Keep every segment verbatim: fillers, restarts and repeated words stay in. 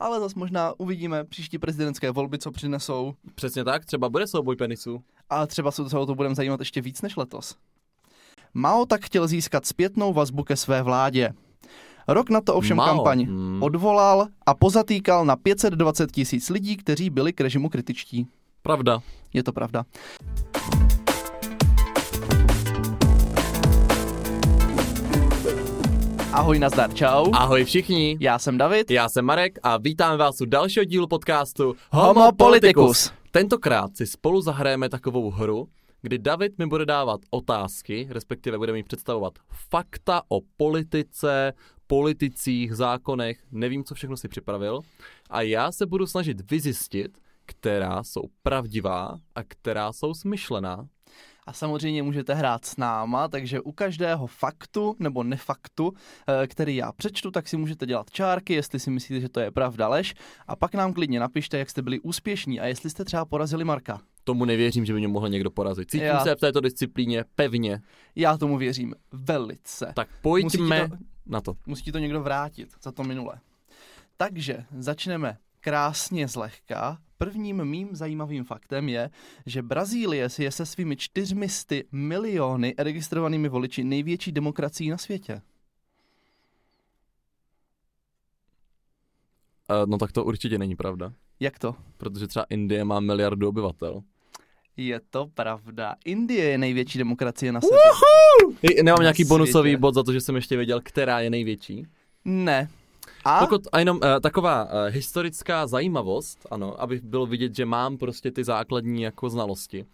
ale zas možná uvidíme příští prezidentské volby, co přinesou. Přesně tak, třeba bude souboj penisů. A třeba se toho to budeme zajímat ještě víc než letos. Mao tak chtěl získat zpětnou vazbu ke své vládě. Rok na to ovšem Mao. kampaň hmm. odvolal a pozatýkal na pět set dvacet tisíc lidí, kteří byli k režimu kritičtí. Pravda. Je to pravda. Ahoj, nazdar, čau. Ahoj všichni. Já jsem David. Já jsem Marek a vítám vás u dalšího dílu podcastu HOMOPOLITIKUS. Tentokrát si spolu zahrajeme takovou hru, kdy David mi bude dávat otázky, respektive bude mi představovat fakta o politice, politicích, zákonech, nevím, co všechno si připravil. A já se budu snažit vyzjistit, která jsou pravdivá a která jsou smyšlená. A samozřejmě můžete hrát s náma, takže u každého faktu nebo nefaktu, který já přečtu, tak si můžete dělat čárky, jestli si myslíte, že to je pravda, lež. A pak nám klidně napište, jak jste byli úspěšní a jestli jste třeba porazili Marka. Tomu nevěřím, že by mě mohl někdo porazit. Cítím já... se v této disciplíně pevně. Já tomu věřím velice. Tak pojďme to... na to. Musí ti to někdo vrátit za to minule. Takže začneme krásně zlehka. Prvním mým zajímavým faktem je, že Brazílie je se svými čtyřmisty miliony registrovanými voliči největší demokracií na světě. No tak to určitě není pravda. Jak to? Protože třeba Indie má miliardu obyvatel. Je to pravda. Indie je největší demokracie na světě. Uhu! Nemám nějaký bonusový bod za to, že jsem ještě věděl, která je největší? Ne. A? Pokud, a jenom uh, taková uh, historická zajímavost, ano, aby bylo vidět, že mám prostě ty základní jako znalosti, uh,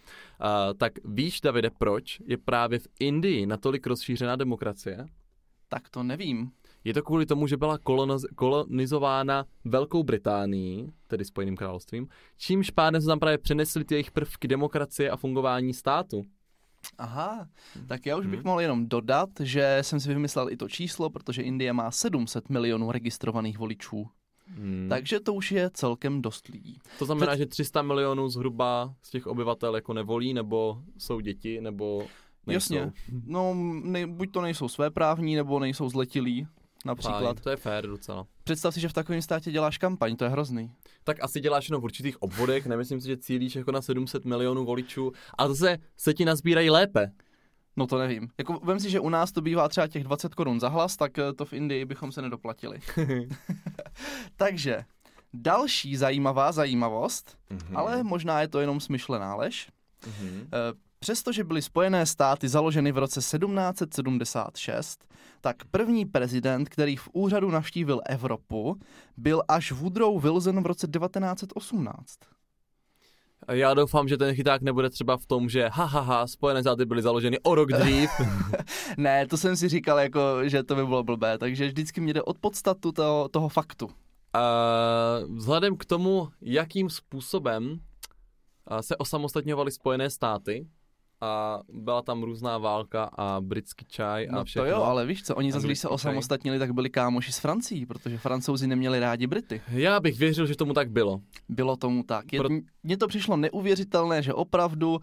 tak víš, Davide, proč je právě v Indii natolik rozšířená demokracie? Tak to nevím. Je to kvůli tomu, že byla koloniz- kolonizována Velkou Británií, tedy Spojeným královstvím, čímž pádem se tam právě přenesly ty jejich prvky demokracie a fungování státu. Aha, tak já už bych hmm. mohl jenom dodat, že jsem si vymyslel i to číslo, protože Indie má sedm set milionů registrovaných voličů. Hmm. Takže to už je celkem dost lidí. To znamená, Před... že tři sta milionů zhruba z těch obyvatel jako nevolí, nebo jsou děti, nebo nejsou. Jasně, no nej, buď to nejsou svéprávní, nebo nejsou zletilí. Například. Fajn, to je fér docela. Představ si, že v takovém státě děláš kampaň, to je hrozný. Tak asi děláš jenom v určitých obvodech, nemyslím si, že cílíš jako na sedm set milionů voličů, a zase se ti nazbírají lépe. No to nevím. Jako, vem si, že u nás to bývá třeba těch dvacet korun za hlas, tak to v Indii bychom se nedoplatili. Takže další zajímavá zajímavost, mm-hmm. ale možná je to jenom smyšlená lež. Mm-hmm. Uh, Přestože byly Spojené státy založeny v roce sedmnáct set sedmdesát šest, tak první prezident, který v úřadu navštívil Evropu, byl až Woodrow Wilson v roce devatenáct set osmnáct. Já doufám, že ten chyták nebude třeba v tom, že ha, ha, ha, Spojené státy byly založeny o rok dřív. Ne, to jsem si říkal, jako, že to by bylo blbé, takže vždycky mě jde od podstatu toho, toho faktu. Uh, vzhledem k tomu, jakým způsobem se osamostatňovaly Spojené státy, a byla tam různá válka a britský čaj a no všechno. No to jo, ale víš co, oni zase, když se osamostatnili, tak byli kámoši s Francií, protože Francouzi neměli rádi Brity. Já bych věřil, že tomu tak bylo. Bylo tomu tak. Je, Pro... Mně to přišlo neuvěřitelné, že opravdu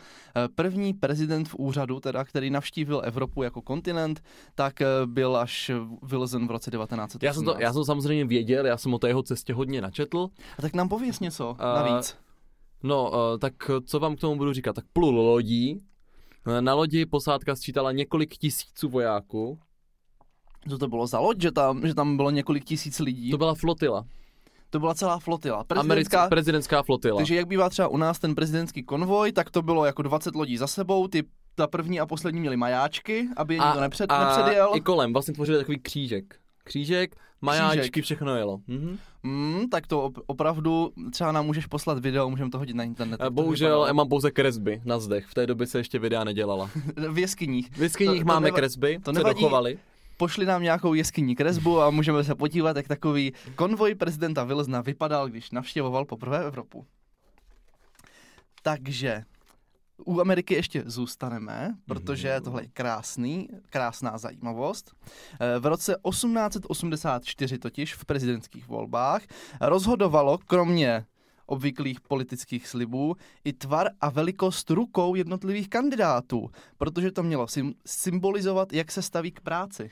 první prezident v úřadu, teda, který navštívil Evropu jako kontinent, tak byl až Wilson v roce devatenáct set osmnáct. Já jsem to, já jsem samozřejmě věděl, já jsem o té jeho cestě hodně načetl. A tak nám pověz něco navíc. Uh, no, uh, tak co vám k tomu budu říkat? Tak plul lodí. Na lodi posádka sčítala několik tisíců vojáků. Co to bylo za loď, že tam, že tam bylo několik tisíc lidí? To byla flotila. To byla celá flotila. Prezidentská... Americká prezidentská flotila. Takže jak bývá třeba u nás ten prezidentský konvoj, tak to bylo jako dvacet lodí za sebou, ty ta první a poslední měli majáčky, aby je nikdo nepřed, a nepředjel. I kolem, vlastně tvořili takový křížek. Křížek, majáčky, Křížek. všechno jelo. Mhm. Mm, tak to opravdu, třeba nám můžeš poslat video, můžeme to hodit na internet. Bohužel já mám pouze kresby na zdech, v té době se ještě videa nedělala. V jeskyních. V jeskyních to, máme to neva- kresby, to se dochovaly. Pošli nám nějakou jeskyní kresbu a můžeme se podívat, jak takový konvoj prezidenta Wilsona vypadal, když navštěvoval poprvé Evropu. Takže... U Ameriky ještě zůstaneme, protože tohle je krásný, krásná zajímavost. V roce osmnáct set osmdesát čtyři totiž v prezidentských volbách rozhodovalo, kromě obvyklých politických slibů, i tvar a velikost rukou jednotlivých kandidátů, protože to mělo symbolizovat, jak se staví k práci.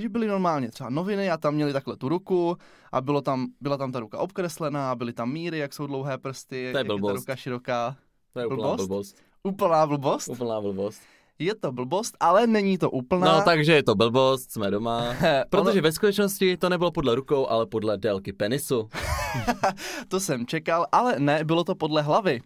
Když byly normálně třeba noviny a tam měli takhle tu ruku a bylo tam, byla tam ta ruka obkreslená, byly tam míry, jak jsou dlouhé prsty, jak je ta ruka široká. To je úplná blbost. Úplná blbost? Úplná blbost. Je to blbost, ale není to úplná. No, takže je to blbost, jsme doma. Protože ono... ve skutečnosti to nebylo podle rukou, ale podle délky penisu. To jsem čekal, ale ne, bylo to podle hlavy.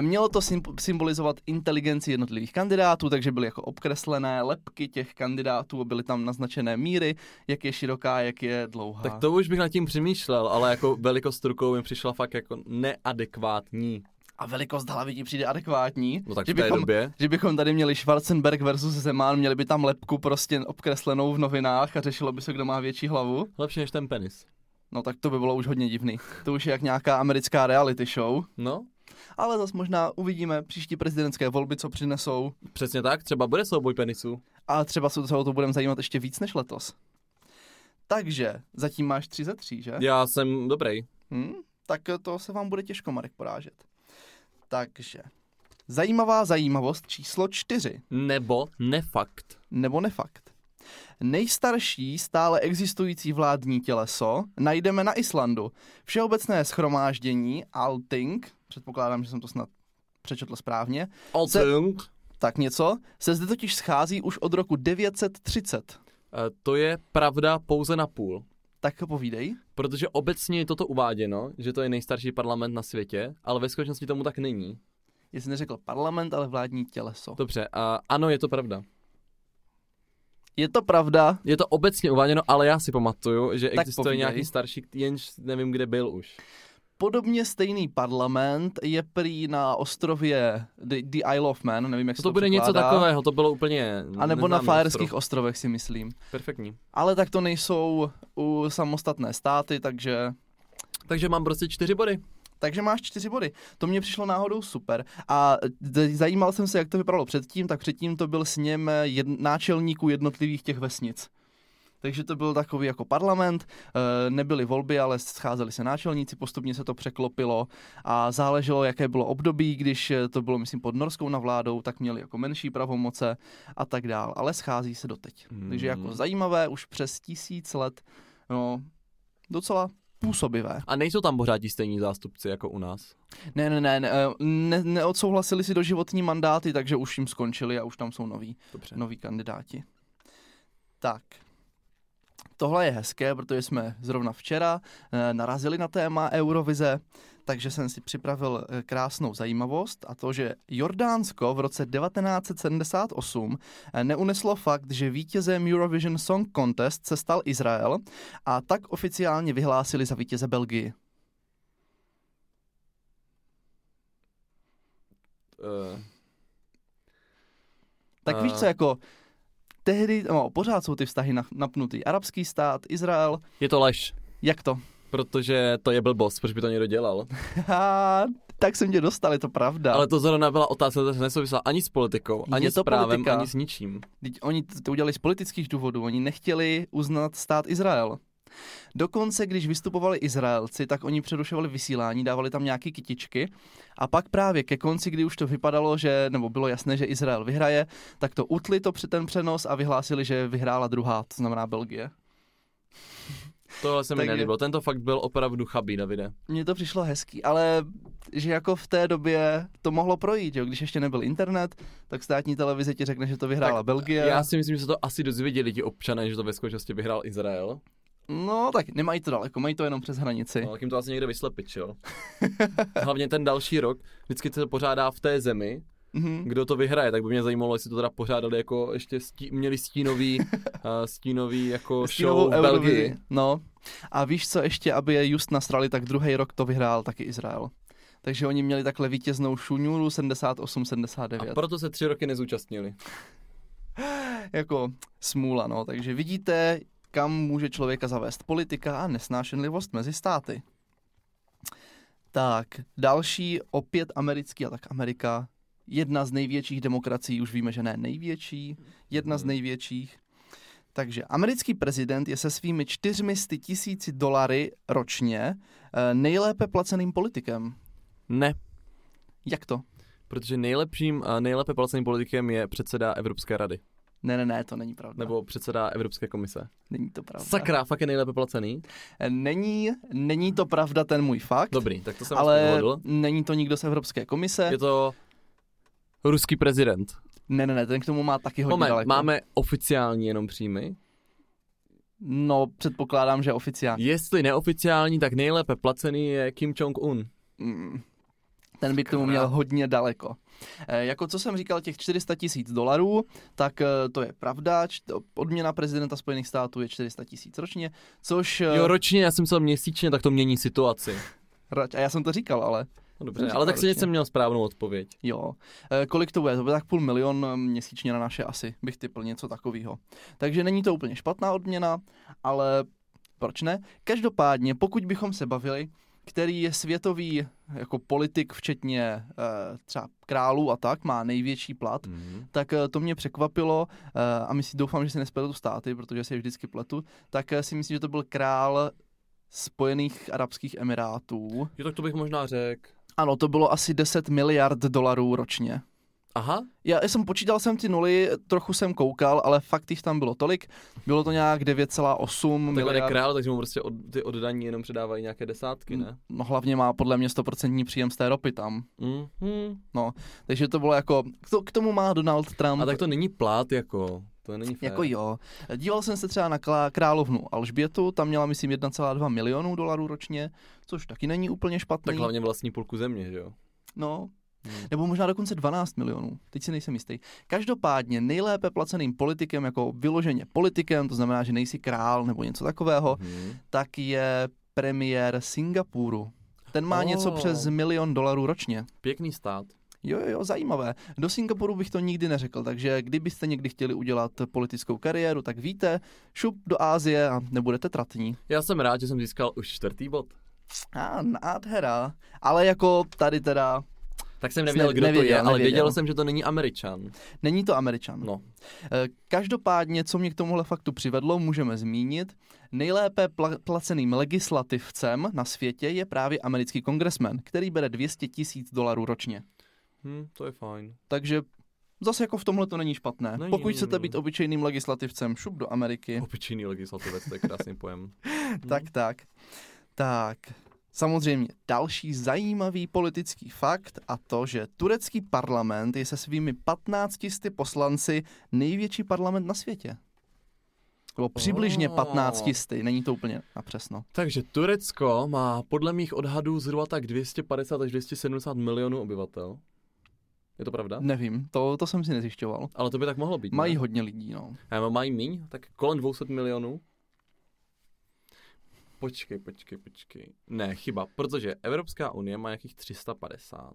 Mělo to symbolizovat inteligenci jednotlivých kandidátů, takže byly jako obkreslené lebky těch kandidátů, byly tam naznačené míry, jak je široká, jak je dlouhá. Tak to už bych nad tím přemýšlel, ale jako velikost rukou mi přišla fakt jako neadekvátní. A velikost hlavy ti přijde adekvátní. No tak že, bychom, době. že bychom tady měli Schwarzenberg versus Zeman, měli by tam lebku prostě obkreslenou v novinách a řešilo by se, kdo má větší hlavu. Lepší než ten penis. No tak to by bylo už hodně divný. To už je jak nějaká americká reality show. No. Ale zas možná uvidíme příští prezidentské volby, co přinesou. Přesně tak, třeba bude souboj penisů. A třeba se o to budeme zajímat ještě víc než letos. Takže zatím máš tři ze tří, že? Já jsem dobrý. Hmm? Tak to se vám bude těžko, Marek, porážet. Takže, zajímavá zajímavost číslo čtyři. Nebo nefakt. Nebo nefakt. Nejstarší stále existující vládní těleso najdeme na Islandu. Všeobecné shromáždění, Alting, předpokládám, že jsem to snad přečetl správně. Alting. Se, tak něco, se zde totiž schází už od roku devět set třicet. E, to je pravda pouze na půl. Tak povídej. Protože obecně je toto uváděno, že to je nejstarší parlament na světě, ale ve skutečnosti tomu tak není. Jestli neřekl parlament, ale vládní těleso. Dobře, a ano, je to pravda. Je to pravda. Je to obecně uváděno, ale já si pamatuju, že tak existuje povídej. Nějaký starší, jenž nevím, kde byl už. Podobně stejný parlament je prý na ostrově The, the Isle of Man, nevím, jak to se to bude překládá. Něco takového, to bylo úplně... A nebo na Fajerských ostrov. ostrovech, si myslím. Perfektní. Ale tak to nejsou u samostatné státy, takže... Takže mám prostě čtyři body. Takže máš čtyři body. To mě přišlo náhodou super. A zajímal jsem se, jak to vypadalo předtím, tak předtím to byl sněm jedn- náčelníků jednotlivých těch vesnic. Takže to byl takový jako parlament, nebyly volby, ale scházeli se náčelníci, postupně se to překlopilo a záleželo, jaké bylo období, když to bylo, myslím, pod norskou navládou, tak měli jako menší pravomoce a tak dál, ale schází se doteď. Hmm. Takže jako zajímavé, už přes tisíc let, no, docela působivé. A nejsou tam pořád ti stejní zástupci jako u nás? Ne, ne, ne, ne, ne neodsouhlasili si doživotní mandáty, takže už jim skončili a už tam jsou noví, noví kandidáti. Tak. Tohle je hezké, protože jsme zrovna včera narazili na téma Eurovize, takže jsem si připravil krásnou zajímavost a to, že Jordánsko v roce devatenáct set sedmdesát osm neuneslo fakt, že vítězem Eurovision Song Contest se stal Izrael a tak oficiálně vyhlásili za vítěze Belgii. Uh. Tak víš co, jako... Tehdy, no, pořád jsou ty vztahy napnutý. Arabský stát, Izrael. Je to lež. Jak to? Protože to je blbost, proč by to někdo dělal. Tak jsem tě dostal, je to pravda. Ale to zrovna byla otázka, která nesouvisela ani s politikou, ani s právem, politika. Ani s ničím. Teď oni to udělali z politických důvodů, oni nechtěli uznat stát Izrael. Dokonce, když vystupovali Izraelci, tak oni přerušovali vysílání, dávali tam nějaké kytičky a pak právě ke konci, kdy už to vypadalo, že, nebo bylo jasné, že Izrael vyhraje, tak to utli to před ten přenos a vyhlásili, že vyhrála druhá, to znamená Belgie. Tohle se mi nelíbilo, tento fakt byl opravdu chabý, Davide. Mně to přišlo hezký, ale že jako v té době to mohlo projít, jo? Když ještě nebyl internet, tak státní televize ti řekne, že to vyhrála tak Belgie. Já si myslím, že se to asi dozvěděli ti občané, že to ve skutečnosti vyhrál Izrael. No tak nemají to daleko, mají to jenom přes hranici. No, ale kým to asi někde vyslepit, jo? Hlavně ten další rok vždycky se pořádá v té zemi, mm-hmm. kdo to vyhraje, tak by mě zajímalo, jestli to teda pořádali jako ještě stí, měli stínový, uh, stínový jako show v Belgii. No a víš co ještě, aby je just nasrali, tak druhý rok to vyhrál taky Izrael. Takže oni měli takhle vítěznou šuňuru sedmdesát osm sedmdesát devět. A proto se tři roky nezúčastnili. Jako smůla, no, takže vidíte... kam může člověka zavést politika a nesnášenlivost mezi státy. Tak, další, opět americký, a tak Amerika, jedna z největších demokracií, už víme, že ne největší, jedna z největších. Takže americký prezident je se svými čtyřmi sty tisíci dolary ročně nejlépe placeným politikem. Ne. Jak to? Protože nejlepším, nejlépe placeným politikem je předseda Evropské rady. Ne, ne, ne, to není pravda. Nebo předseda Evropské komise. Není to pravda. Sakra, fakt je nejlépe placený. Není, není to pravda, ten můj fakt. Dobrý, tak to jsem ale vzpůvodil. Není to nikdo z Evropské komise. Je to ruský prezident. Ne, ne, ne, ten k tomu má taky hodně daleko. Máme oficiální jenom příjmy? No, předpokládám, že oficiální. Jestli neoficiální, tak nejlépe placený je Kim Jong-un. Mm. Ten by k tomu měl hodně daleko. E, jako co jsem říkal, těch čtyři sta tisíc dolarů, tak e, to je pravda. Č- odměna prezidenta Spojených států je čtyři sta tisíc ročně, což... E... Jo, ročně, já jsem se měsíčně, tak to mění situaci. A já jsem to říkal, ale... No dobře, ale tak si něco měl správnou odpověď. Jo. E, kolik to bude? To bude tak půl milion měsíčně na naše asi, bych typl něco takového. Takže není to úplně špatná odměna, ale proč ne? Každopádně, pokud bychom se bavili, který je světový jako politik, včetně e, třeba králů a tak, má největší plat, mm-hmm. tak e, to mě překvapilo e, a myslím, doufám, že si nespletu státy, protože si je vždycky pletu, tak e, si myslím, že to byl král Spojených arabských emirátů. Jo, tak to bych možná řekl. Ano, to bylo asi deset miliard dolarů ročně. Aha. Já jsem počítal jsem ty nuly, trochu jsem koukal, ale fakt jich tam bylo tolik. Bylo to nějak devět celá osm miliard. Takhle je král, takže mu prostě od, ty oddaní jenom předávají nějaké desátky, ne? No hlavně má podle mě sto procent příjem z té ropy tam. Mm-hmm. No, takže to bylo jako, to, k tomu má Donald Trump. A tak to není plat jako, to není fér. Jako jo. Díval jsem se třeba na královnu Alžbětu, tam měla myslím jedna celá dva milionu dolarů ročně, což taky není úplně špatný. Tak hlavně vlastní půlku země, že jo? No. Hmm. Nebo možná dokonce dvanáct milionů, teď si nejsem jistý. Každopádně nejlépe placeným politikem, jako vyloženě politikem, to znamená, že nejsi král nebo něco takového, hmm. tak je premiér Singapuru. Ten má oh. něco přes milion dolarů ročně. Pěkný stát. Jo, jo, jo, zajímavé. Do Singapuru bych to nikdy neřekl, takže kdybyste někdy chtěli udělat politickou kariéru, tak víte, šup do Asie a nebudete tratní. Já jsem rád, že jsem získal už čtvrtý bod. A ah, nádhera. Ale jako tady teda... Tak jsem nevěděl, kdo nevěděl, to je, nevěděl, ale věděl jsem, že to není Američan. Není to Američan. No. Každopádně, co mě k tomuhle faktu přivedlo, můžeme zmínit. Nejlépe pla- placeným legislativcem na světě je právě americký kongresmen, který bere dvě stě tisíc dolarů ročně. Hmm, to je fajn. Takže zase jako v tomhle to není špatné. Není, Pokud není, chcete není. být obyčejným legislativcem, šup do Ameriky. Obyčejný legislativec, to je krásný pojem. tak, hmm. tak, tak. Samozřejmě další zajímavý politický fakt a to, že turecký parlament je se svými patnácti sty poslanci největší parlament na světě. Bylo přibližně patnácti sty, není to úplně napřesno. Takže Turecko má podle mých odhadů zhruba tak dvě stě padesát až dvě stě sedmdesát milionů obyvatel. Je to pravda? Nevím, to, to jsem si nezjišťoval. Ale to by tak mohlo být. Mají ne? hodně lidí, no. A mají míň, tak kolem dvě stě milionů. Počkej, počkej, počkej. Ne, chyba, protože Evropská unie má nějakých tři sta padesát.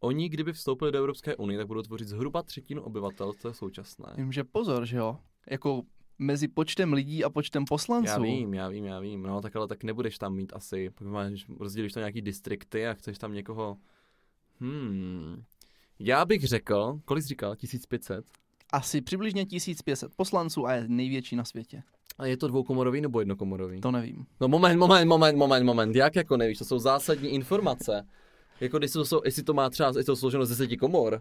Oni, kdyby vstoupili do Evropské unie, tak budou tvořit zhruba třetinu obyvatel, co je současné. Vím, že pozor, že jo? Jako mezi počtem lidí a počtem poslanců. Já vím, já vím, já vím. No tak ale tak nebudeš tam mít asi, pokud máš, rozdělíš to nějaký distrikty a chceš tam někoho... Hmm. Já bych řekl, kolik jsi říkal? tisíc pět set? Asi přibližně tisíc pět set poslanců a je největší na světě. A je to dvoukomorový nebo jednokomorový? To nevím. No moment, moment, moment, moment, moment. Jak jako nevíš? To jsou zásadní informace. Jako když to jsou, jestli to má třeba, jestli to složeno z deseti komor.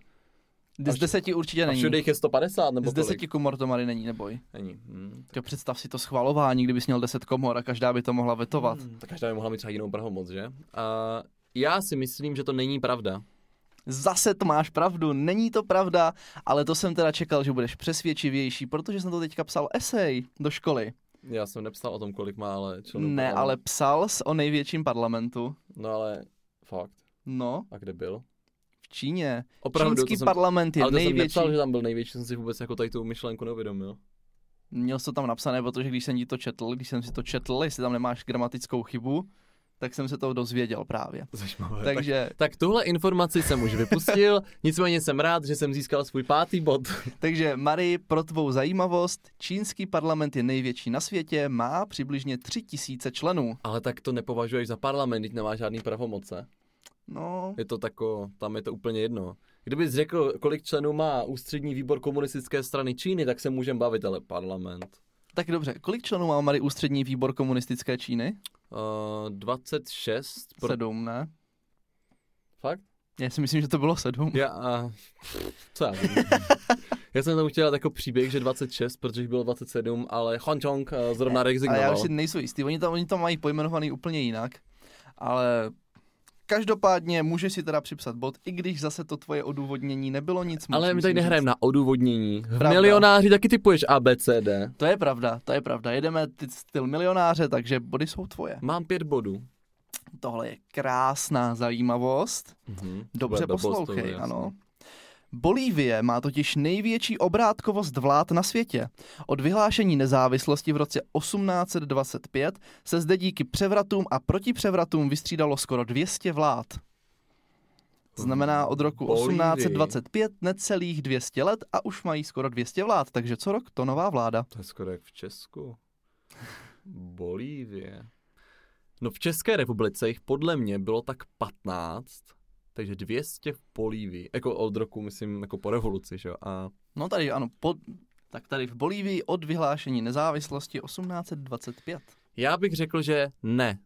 Z deseti určitě není. A všude jich je sto padesát nebo z kolik? Z deseti komor to Mary není, neboj. Není. Hmm, tak... Představ si to schvalování, kdybys měl deset komor a každá by to mohla vetovat. Hmm, tak každá by mohla mít třeba jinou pravomoc, že? Uh, já si myslím, že to není pravda. Zase to máš pravdu, není to pravda, ale to jsem teda čekal, že budeš přesvědčivější, protože jsem to teďka psal esej do školy. Já jsem nepsal o tom, kolik má, ale... Ne, pár... ale psal jsi o největším parlamentu. No ale fakt. No. A kde byl? V Číně. Opravdu, Čínský jsem... parlament je ale největší. Ale to jsem nepsal, že tam byl největší, jsem si vůbec jako tady tu myšlenku neuvědomil. Měl jsi to tam napsané, protože když jsem ti to četl, když jsem si to četl, jestli tam nemáš gramatickou chybu, tak jsem se to dozvěděl právě. Zajímavé. Takže... Tak, tak tuhle informaci jsem už vypustil, nicméně jsem rád, že jsem získal svůj pátý bod. Takže Marie, pro tvou zajímavost, čínský parlament je největší na světě, má přibližně tři tisíce členů. Ale tak to nepovažuješ za parlament, když nemá žádný pravomoce. No. Je to tako, tam je to úplně jedno. Kdybys řekl, kolik členů má ústřední výbor komunistické strany Číny, tak se můžeme bavit, ale parlament. Tak dobře, kolik členů má Marie ústřední výbor komunistické Číny? Uh, dvacet šest. Pro... sedm, ne? Fakt? Já si myslím, že to bylo sedm. Já, uh, co já vím? Já jsem tam chtěl jako příběh, že dvacet šest, protože bylo dvacet sedm, ale Hong Kong zrovna rezignoval. Ale já už si nejsou jistý, oni tam, oni tam mají pojmenovaný úplně jinak, ale... Každopádně můžeš si teda připsat bod, i když zase to tvoje odůvodnění nebylo nic moc. Ale my tady nehrajeme na odůvodnění. Pravda. V Milionáři taky typuješ A B C D. To je pravda, to je pravda. Jedeme ty styl Milionáře, takže body jsou tvoje. Mám pět bodů. Tohle je krásná zajímavost. Mm-hmm. Dobře poslouchej, toho, ano. Bolívie má totiž největší obrátkovost vlád na světě. Od vyhlášení nezávislosti v roce osmnáct dvacet pět se zde díky převratům a protipřevratům vystřídalo skoro dvě stě vlád. Znamená od roku osmnáct dvacet pět necelých dvě stě let a už mají skoro dvě stě vlád, takže co rok to nová vláda. To je skoro jak v Česku. Bolívie. No v České republice jich podle mě bylo tak patnáct. Takže dvě stě v Bolívii, jako od roku, myslím, jako po revoluci, že jo? A... No tady, ano, po... tak tady v Bolívii od vyhlášení nezávislosti osmnáct dvacet pět. Já bych řekl, že ne.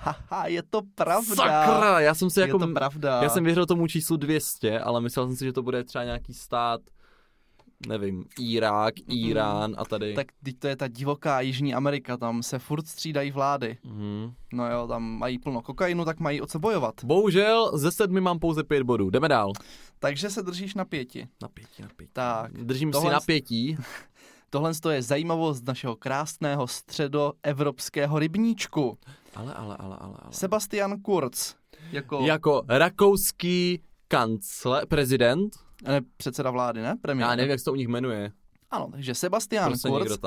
Haha, je to pravda. Sakra, já jsem si jako... Je to pravda. Já jsem věřil tomu číslu dvě stě, ale myslel jsem si, že to bude třeba nějaký stát, nevím, Irák, Irán mm. a tady. Tak teď to je ta divoká Jižní Amerika, tam se furt střídají vlády. Mm. No jo, tam mají plno kokainu, tak mají o co bojovat. Bohužel ze sedmi mám pouze pět bodů, jdeme dál. Takže se držíš na pěti. Na pěti, na pěti. Tak. Držím tohle... si na pětí. Tohle je zajímavost našeho krásného středoevropského rybníčku. Ale, ale, ale, ale. ale. Sebastian Kurz. Jako... jako rakouský kancler, prezident. Ne, předseda vlády, ne? Premiér. Já nevím, jak se to u nich jmenuje. Ano, takže Sebastian prostě Kurz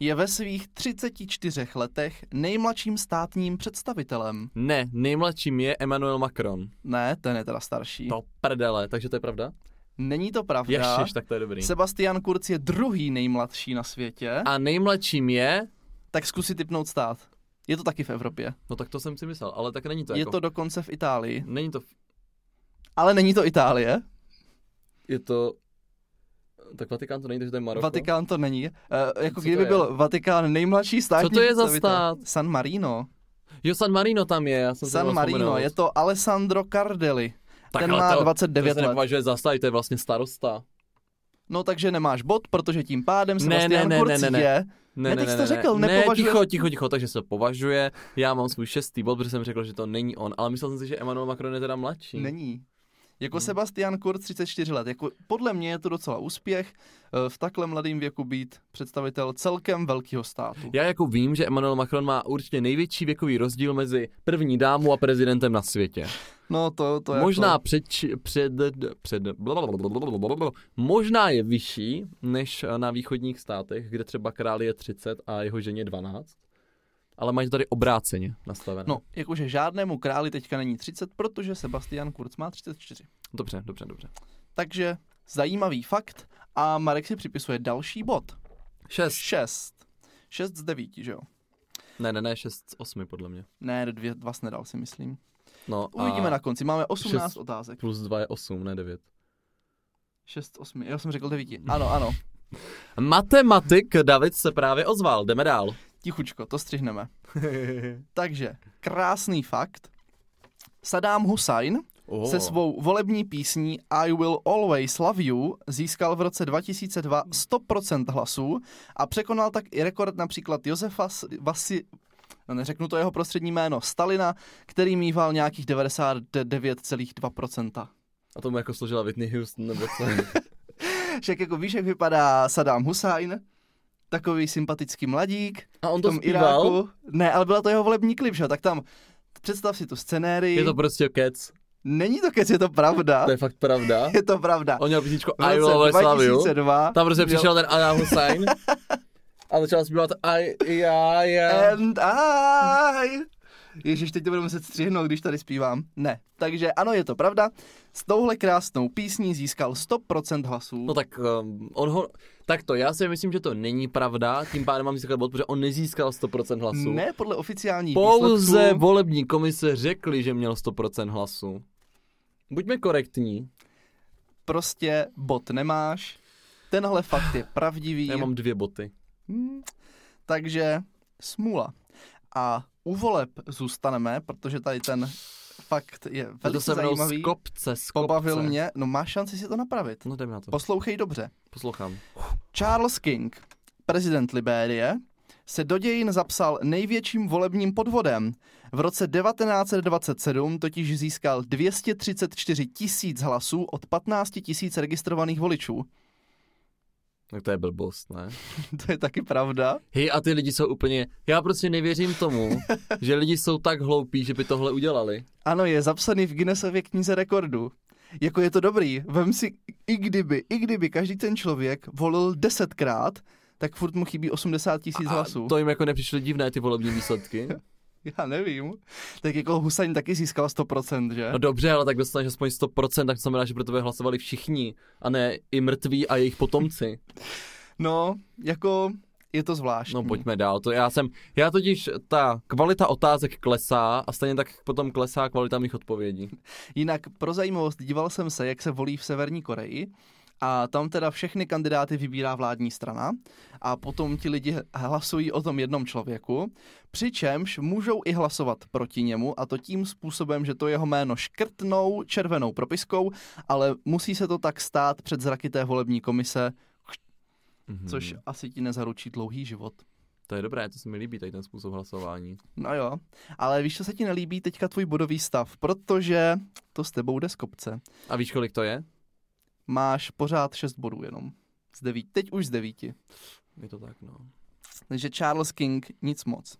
je ve svých třiceti čtyřech letech nejmladším státním představitelem. Ne, nejmladším je Emmanuel Macron. Ne, ten je teda starší. To prdele, takže to je pravda? Není to pravda. Ježiš, tak to je dobrý. Sebastian Kurz je druhý nejmladší na světě. A nejmladším je? Tak zkusit tipnout stát. Je to taky v Evropě. No tak to jsem si myslel, ale tak není to jako... Je to dokonce v Itálii. Není to... V... Ale není to Itálie. Je to... Tak Vatikán to není, takže to je Maroko? Vatikán to není. E, jako kdyby byl Vatikán nejmladší státní... Co to je za stát? San Marino. Jo, San Marino tam je. Já jsem San Marino, vzpomenul. Je to Alessandro Cardelli. Tak, ten má to, dvacet devět let. To se nepovažuje za stát, to je vlastně starosta. No takže nemáš bod, protože tím pádem Sebastian Kurz je... Ne, ne, ne, ne, teď jste řekl, nepovažuje... Ne, ticho, ticho, ticho, takže se považuje. Já mám svůj šestý bod, protože jsem řekl, že to není on. Ale myslel jsem si, že Emmanuel Macron je teda mladší. Není. Jako hmm. Sebastian Kurz, třicet čtyři let. Jako podle mě je to docela úspěch v takhle mladém věku být představitel celkem velkého státu. Já jako vím, že Emmanuel Macron má určitě největší věkový rozdíl mezi první dámou a prezidentem na světě. No to, to je možná to. Před, před, před, možná je vyšší než na východních státech, kde třeba král je třicet a jeho ženě dvanáct. Ale mají to tady obráceně nastavené. No, jakože žádnému králi teďka není třicet, protože Sebastian Kurz má třicet čtyři. Dobře, dobře, dobře. Takže zajímavý fakt a Marek si připisuje další bod. šest. šest. šest z devíti, že jo? Ne, ne, ne, šest z osmi podle mě. Ne, dvě, dva jsi nedal si myslím. No, uvidíme na konci, máme osmnáct otázek. Plus dva je osm, ne devět. šest z osmi, já jsem řekl devět. Ano, ano. Matematik David se právě ozval, jdeme dál. Tichučko, to střihneme. Takže, krásný fakt. Saddám Husajn oh. se svou volební písní I Will Always Love You získal v roce dva tisíce dva sto procent hlasů a překonal tak i rekord například Josefa Vasi... No neřeknu to jeho prostřední jméno, Stalina, který mýval nějakých devadesát devět celá dva procenta. A tomu jako složila Whitney Houston nebo co? Však jako víš, jak vypadá Saddám Husajn? Takový sympatický mladík. A on to zpíval? Iráku. Ne, ale byla to jeho volební klip, že? Tak tam, představ si tu scenérii. Je to prostě kec. Není to kec, je to pravda. To je fakt pravda. Je to pravda. On měl písničku I Love Slaviu. Tam prostě přišel ten Saddám Husajn a začal zpívat I, yeah, yeah. And I. Ježiš, teď to budu muset střihnout, když tady zpívám. Ne. Takže ano, je to pravda. S touhle krásnou písní získal sto procent hlasů. No tak um, on ho... Tak to, já si myslím, že to není pravda, tím pádem mám získat bod, protože on nezískal sto procent hlasů. Ne, podle oficiálních výsledků. Pouze volební komise řekli, že měl sto procent hlasů. Buďme korektní. Prostě bod nemáš. Tenhle fakt je pravdivý. Já mám dvě boty. Hmm. Takže smůla. A u voleb zůstaneme, protože tady ten fakt je velice zajímavý. Kopce, z kopce. Pobavil mě. No máš šanci si to napravit. No jdem na to. Poslouchej dobře. Poslouchám. Charles King, prezident Libérie, se do dějin zapsal největším volebním podvodem. V roce devatenáct set dvacet sedm totiž získal dvě stě třicet čtyři tisíc hlasů od patnáct tisíc registrovaných voličů. Tak to je blbost, ne? To je taky pravda. Hej, a ty lidi jsou úplně... Já prostě nevěřím tomu, že lidi jsou tak hloupí, že by tohle udělali. Ano, je zapsaný v Guinnessově knize rekordů. Jako je to dobrý. Vem si, i kdyby, i kdyby každý ten člověk volil desetkrát, tak furt mu chybí osmdesát tisíc hlasů. A to jim jako nepřišly divné ty volební výsledky? Já nevím. Tak jako Husajn taky získal sto procent, že? No dobře, ale tak dostaneš aspoň sto procent, tak to znamená, že pro tebe hlasovali všichni, a ne i mrtví a jejich potomci. No, jako je to zvláštní. No pojďme dál. To já jsem, já totiž, ta kvalita otázek klesá a stejně tak potom klesá kvalita mých odpovědí. Jinak pro zajímavost díval jsem se, jak se volí v Severní Koreji. A tam teda všechny kandidáty vybírá vládní strana a potom ti lidi hlasují o tom jednom člověku, přičemž můžou i hlasovat proti němu, a to tím způsobem, že to jeho jméno škrtnou červenou propiskou, ale musí se to tak stát před zraky té volební komise, mm-hmm. což asi ti nezaručí dlouhý život. To je dobré, to se mi líbí, tady ten způsob hlasování. No jo, ale víš, co se ti nelíbí teďka tvůj bodový stav, protože to s tebou jde z kopce. A víš, kolik to je? Máš pořád šest bodů jenom. Z devíti. Teď už z devíti. Je to tak, no. Takže Charles King, nic moc.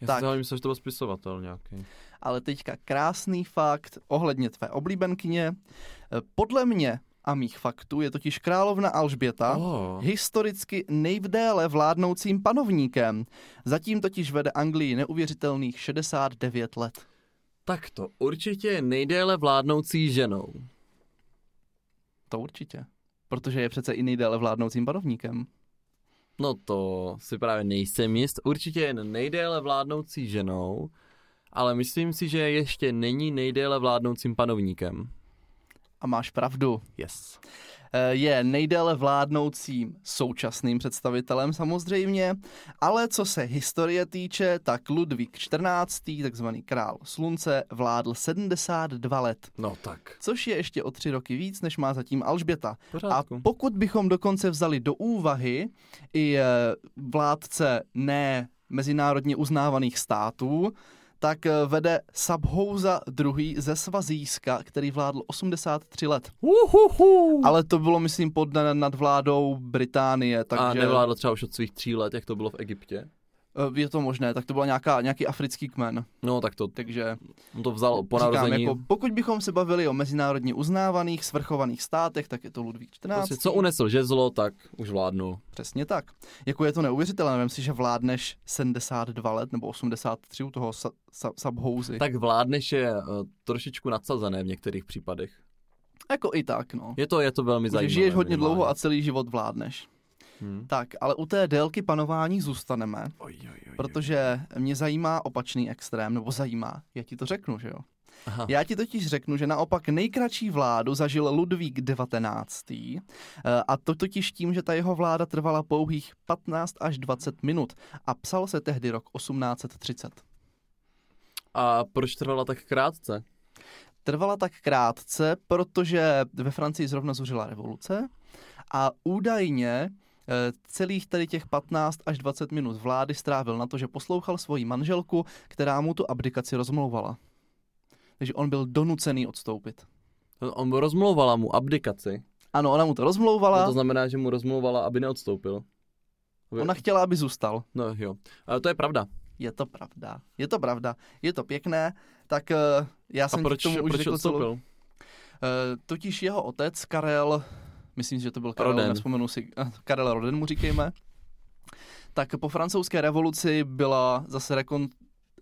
Já tak. si myslím, že to byl spisovatel nějaký. Ale teďka krásný fakt ohledně tvé oblíbenkyně. Podle mě a mých faktů je totiž královna Alžběta oh. historicky nejdéle vládnoucím panovníkem. Zatím totiž vede Anglii neuvěřitelných šedesát devět let. Tak to určitě je nejdéle vládnoucí ženou. To určitě, protože je přece i nejdéle vládnoucím panovníkem. No to si právě nejsem jist. Určitě je nejdéle vládnoucí ženou, ale myslím si, že ještě není nejdéle vládnoucím panovníkem. A máš pravdu. Yes. Je nejdéle vládnoucím současným představitelem samozřejmě, ale co se historie týče, tak Ludvík čtrnáctý, takzvaný král slunce, vládl sedmdesát dva let. No tak. Což je ještě o tři roky víc, než má zatím Alžběta. Pořádku. A pokud bychom dokonce vzali do úvahy i vládce ne mezinárodně uznávaných států, tak vede Sabhouza druhý ze Svazijska, který vládl osmdesát tři let. Uhuhu. Ale to bylo, myslím, pod nad vládou Británie. Takže... A nevládl třeba už od svých tří let, jak to bylo v Egyptě? Je to možné, tak to byl nějaký africký kmen. No tak to, takže, to vzal po narození. Jako, pokud bychom se bavili o mezinárodně uznávaných, svrchovaných státech, tak je to Ludvík čtrnáctý. Prostě co unesl žezlo, tak už vládnul. Přesně tak. Jako je to neuvěřitelné, nevím si, že vládneš sedmdesát dva let nebo osmdesát tři u toho sa, sa, Sabhouzy. Tak vládneš je uh, trošičku nadsazené v některých případech. Jako i tak, no. Je to, je to velmi zajímavé. Žiješ hodně dlouho vládne. A celý život vládneš. Hmm. Tak, ale u té délky panování zůstaneme, oj, oj, oj, oj. Protože mě zajímá opačný extrém, nebo zajímá, já ti to řeknu, že jo? Aha. Já ti totiž řeknu, že naopak nejkratší vládu zažil Ludvík devatenáctý. A to totiž tím, že ta jeho vláda trvala pouhých patnáct až dvacet minut a psal se tehdy rok osmnáct set třicet. A proč trvala tak krátce? Trvala tak krátce, protože ve Francii zrovna zuřila revoluce. A údajně celých tady těch patnáct až dvacet minut vlády strávil na to, že poslouchal svoji manželku, která mu tu abdikaci rozmlouvala. Takže on byl donucený odstoupit. On rozmlouvala mu abdikaci? Ano, ona mu to rozmlouvala. No to znamená, že mu rozmlouvala, aby neodstoupil. Aby... Ona chtěla, aby zůstal. No jo, ale to je pravda. Je to pravda, je to pravda, je to pěkné. Tak já jsem proč, k tomu už proč řekl odstoupil? Celou... Totiž jeho otec Karel... Myslím, že to byl Karel, nespomenu si, Karel Roden mu říkejme. Tak po francouzské revoluci byla zase rekon,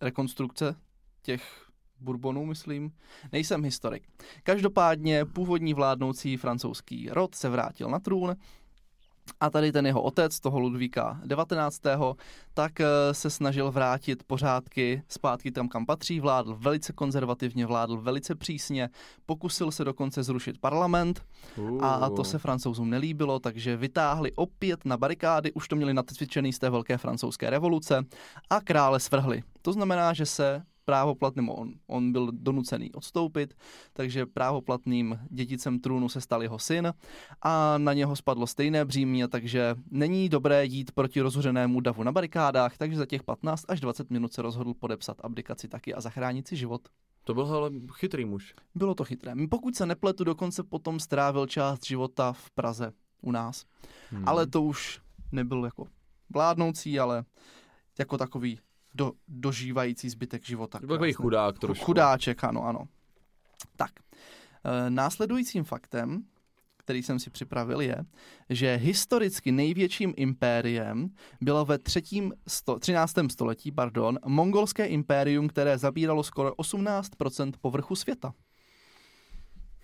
rekonstrukce těch Bourbonů, myslím. Nejsem historik. Každopádně původní vládnoucí francouzský rod se vrátil na trůn a tady ten jeho otec, toho Ludvíka devatenáctého., tak se snažil vrátit pořádky zpátky tam, kam patří. Vládl velice konzervativně, vládl velice přísně, pokusil se dokonce zrušit parlament a to se Francouzům nelíbilo, takže vytáhli opět na barikády, už to měli natcvičený z té velké francouzské revoluce a krále svrhli. To znamená, že se právoplatným, on, on byl donucený odstoupit, takže právoplatným dědicem trůnu se stal jeho syn a na něho spadlo stejné břímě, takže není dobré jít proti rozhořenému davu na barikádách, takže za těch patnáct až dvacet minut se rozhodl podepsat abdikaci taky a zachránit si život. To byl ale chytrý muž. Bylo to chytré. Pokud se nepletu, dokonce potom strávil část života v Praze u nás. Hmm. Ale to už nebyl jako vládnoucí, ale jako takový do, dožívající zbytek života. Byl takový chudák trošku. Chudáček, ano, ano. Tak, e, následujícím faktem, který jsem si připravil, je, že historicky největším impériem bylo ve třetím sto, třináctém století pardon, mongolské impérium, které zabíralo skoro osmnáct procent povrchu světa.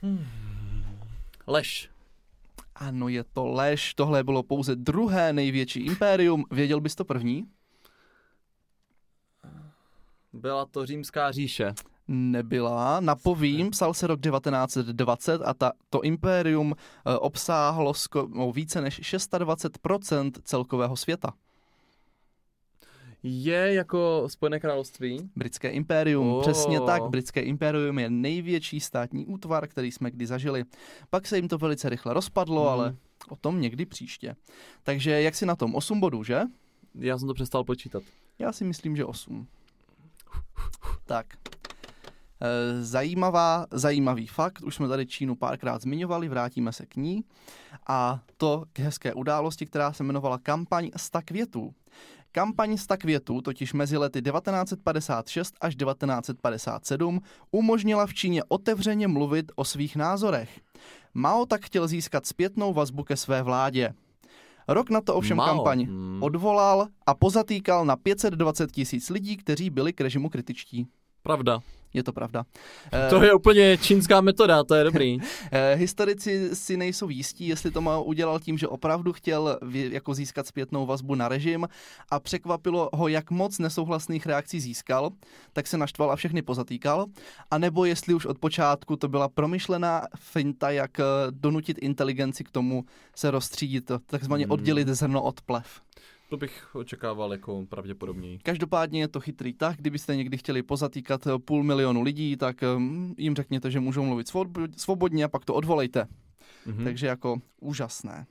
Hmm. Lež. Ano, je to lež. Tohle bylo pouze druhé největší impérium. Věděl bys to první? Byla to Římská říše. Nebyla. Napovím, psal se rok devatenáct dvacet a ta, to impérium e, obsáhlo sko, no, více než dvacet šest procent celkového světa. Je jako Spojené království? Britské impérium, oh. Přesně tak. Britské impérium je největší státní útvar, který jsme kdy zažili. Pak se jim to velice rychle rozpadlo, hmm. ale o tom někdy příště. Takže jak si na tom? osm bodů, že? Já jsem to přestal počítat. Já si myslím, že osm. Tak. Zajímavá, zajímavý fakt, už jsme tady Čínu párkrát zmiňovali, vrátíme se k ní a to k hezké události, která se jmenovala kampaň sta květů. Kampaň sta květů totiž mezi lety devatenáct padesát šest až devatenáct padesát sedm umožnila v Číně otevřeně mluvit o svých názorech. Mao tak chtěl získat zpětnou vazbu ke své vládě. Rok na to ovšem Mao. kampaň odvolal a pozatýkal na pět set dvacet tisíc lidí, kteří byli k režimu kritičtí. Pravda. Je to pravda. To je úplně čínská metoda, to je dobrý. Historici si nejsou jistí, jestli to Mao udělal tím, že opravdu chtěl jako získat zpětnou vazbu na režim a překvapilo ho, jak moc nesouhlasných reakcí získal, tak se naštval a všechny pozatýkal, anebo jestli už od počátku to byla promyšlená finta, jak donutit inteligenci k tomu se rozstřídit, takzvaně oddělit zrno od plev. To bych očekával jako pravděpodobněji. Každopádně je to chytrý tah, kdybyste někdy chtěli pozatýkat půl milionu lidí, tak jim řekněte, že můžou mluvit svobodně a pak to odvolejte. Mm-hmm. Takže jako úžasné.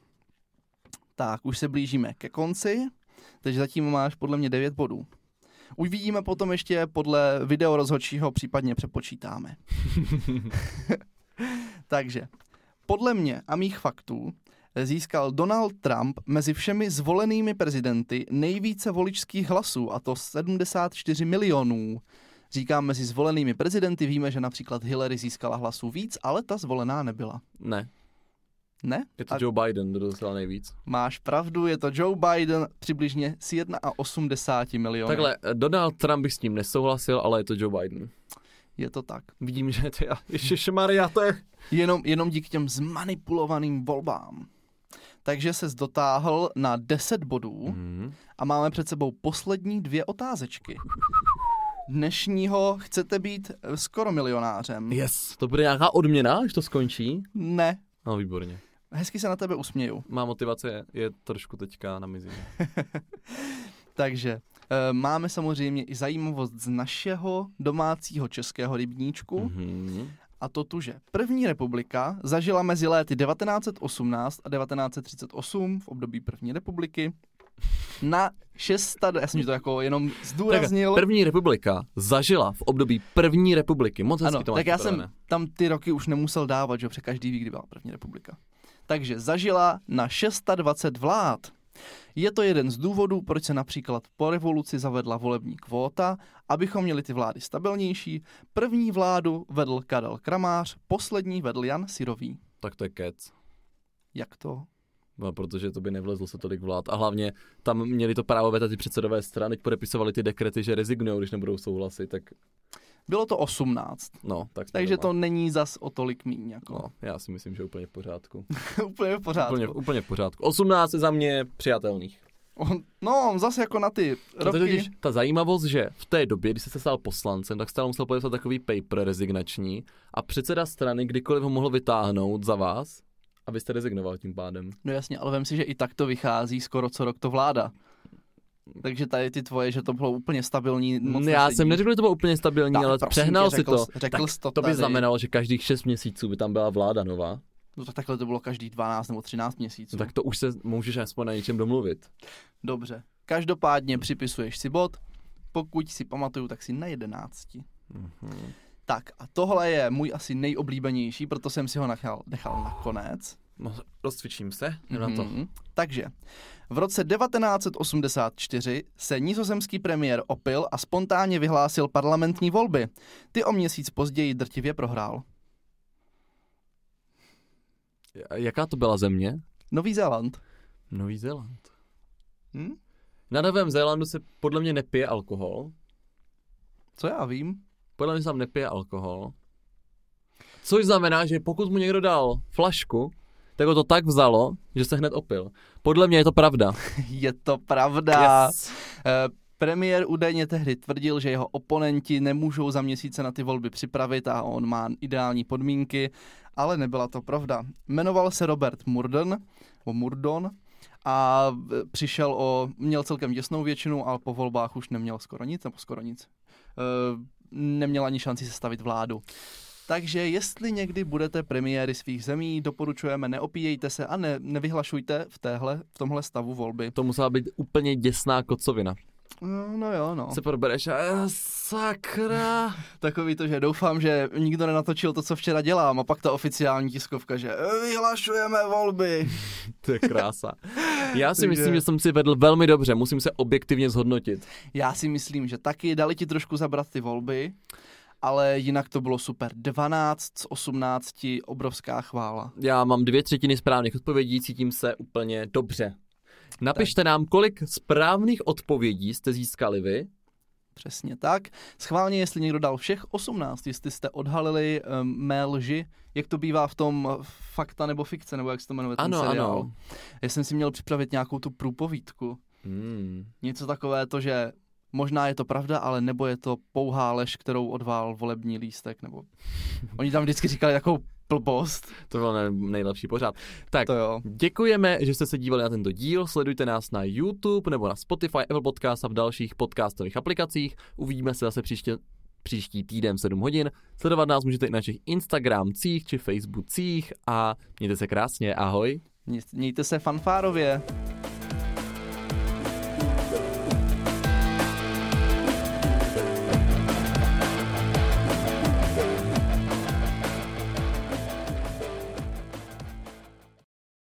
Tak, už se blížíme ke konci, takže zatím máš podle mě devět bodů. Uvidíme potom ještě podle video rozhodčího, případně přepočítáme. Takže, podle mě a mých faktů, získal Donald Trump mezi všemi zvolenými prezidenty nejvíce voličských hlasů, a to sedmdesát čtyři milionů. Říkám mezi zvolenými prezidenty, víme, že například Hillary získala hlasů víc, ale ta zvolená nebyla. Ne. Ne? Je to a... Joe Biden, kdo dostal nejvíc. Máš pravdu, je to Joe Biden přibližně s osmdesáti jedna milionů. Takhle, Donald Trump by s ním nesouhlasil, ale je to Joe Biden. Je to tak. Vidím, že ty, ježišmarja, to je... Jenom, jenom díky těm zmanipulovaným volbám. Takže ses dotáhl na deset bodů mm. a máme před sebou poslední dvě otázečky. Dnešního chcete být skoro milionářem. Yes, to bude nějaká odměna, až to skončí? Ne. No, výborně. Hezky se na tebe usměju. Má motivace je, je trošku teďka na mizině. Takže e, máme samozřejmě i zajímavost z našeho domácího českého rybníčku. Mm-hmm. A to tu, že první republika zažila mezi léty devatenáct osmnáct a devatenáct třicet osm v období první republiky na šestadesát, já jsem to jako jenom zdůraznil. Tak první republika zažila v období první republiky. Moc hezky to máš. Tak já jsem tam ty roky už nemusel dávat, že pře každý ví, kdy byla první republika. Takže zažila na dvacet šest vlád. Je to jeden z důvodů, proč se například po revoluci zavedla volební kvóta, abychom měli ty vlády stabilnější. První vládu vedl Karel Kramář, poslední vedl Jan Syrový. Tak to je kec. Jak to? No, protože to by nevlezlo se tolik vlád. A hlavně tam měli to právo veta ty předsedové strany, podepisovali ty dekrety, že rezignujou, když nebudou souhlasit, tak... Bylo to osmnáct. No, tak takže doma. To není zas o tolik míň. Jako. No, já si myslím, že úplně v pořádku. Úplně v pořádku. Úplně, úplně v pořádku. osmnáct je za mě přijatelných. No, zase jako na ty roky. Totiž, ta zajímavost, že v té době, když se stal poslancem, tak stále musel podepsat takový paper rezignační a předseda strany kdykoliv ho mohl vytáhnout za vás, abyste rezignoval tím pádem. No jasně, ale vem si, že i tak to vychází skoro co rok to vláda. Takže tady ty tvoje, že to bylo úplně stabilní. Moc Já nesedí. jsem neřekl, že to bylo úplně stabilní, tak, ale přehnal tě, si řekl, to. Řekl tak to, to by znamenalo, že každých šest měsíců by tam byla vláda nová. No tak takhle to bylo každých dvanáct nebo třináct měsíců. No tak to už se můžeš aspoň na něčem domluvit. Dobře. Každopádně připisuješ si bod. Pokud si pamatuju, tak si na jedenácti. Mm-hmm. Tak a tohle je můj asi nejoblíbenější, proto jsem si ho nechal, nechal na konec. No, rozcvičím se mm-hmm. na to. Takže v roce devatenáct osmdesát čtyři se nizozemský premiér opil a spontánně vyhlásil parlamentní volby. Ty o měsíc později drtivě prohrál. Jaká to byla země? Nový Zéland. Nový Zéland. Hm? Na Novém Zélandu se podle mě nepije alkohol. Co já vím? Podle mě se tam nepije alkohol. Což znamená, že pokud mu někdo dal flašku, tak ho to tak vzalo, že se hned opil. Podle mě je to pravda. Je to pravda. Yes. Uh, premiér údajně tehdy tvrdil, že jeho oponenti nemůžou za měsíce na ty volby připravit a on má ideální podmínky, ale nebyla to pravda. Jmenoval se Robert Murden, o Murdon, a přišel o, měl celkem těsnou většinu, ale po volbách už neměl skoro nic, nebo skoro nic. Uh, neměl ani šanci sestavit vládu. Takže jestli někdy budete premiéry svých zemí, doporučujeme, neopíjejte se a ne, nevyhlašujte v, téhle, v tomhle stavu volby. To musela být úplně děsná kocovina. No, no jo, no. Se probereš a sakra. Takový to, že doufám, že nikdo nenatočil to, co včera dělám, a pak ta oficiální tiskovka, že vyhlašujeme volby. To je krása. Já si myslím, že jsem si vedl velmi dobře, musím se objektivně zhodnotit. Já si myslím, že taky dali ti trošku zabrat ty volby. Ale jinak to bylo super. dvanáct z osmnácti, obrovská chvála. Já mám dvě třetiny správných odpovědí, cítím se úplně dobře. Napište tak nám, kolik správných odpovědí jste získali vy. Přesně tak. Schválně, jestli někdo dal všech osmnáct, jestli jste odhalili um, mé lži, jak to bývá v tom fakta nebo fikce, nebo jak se to jmenuje ten ano, seriál. Ano. Já jsem si měl připravit nějakou tu průpovídku. Hmm. Něco takové to, že možná je to pravda, ale nebo je to pouhá lež, kterou odvál volební lístek, nebo oni tam vždycky říkali takovou blbost. To bylo nejlepší pořád. Tak, děkujeme, že jste se dívali na tento díl, sledujte nás na YouTube nebo na Spotify, Apple Podcast a v dalších podcastových aplikacích. Uvidíme se zase příště, příští týden v sedm hodin. Sledovat nás můžete i na našich Instagramcích či Facebookcích a mějte se krásně, ahoj. Mějte se fanfárově.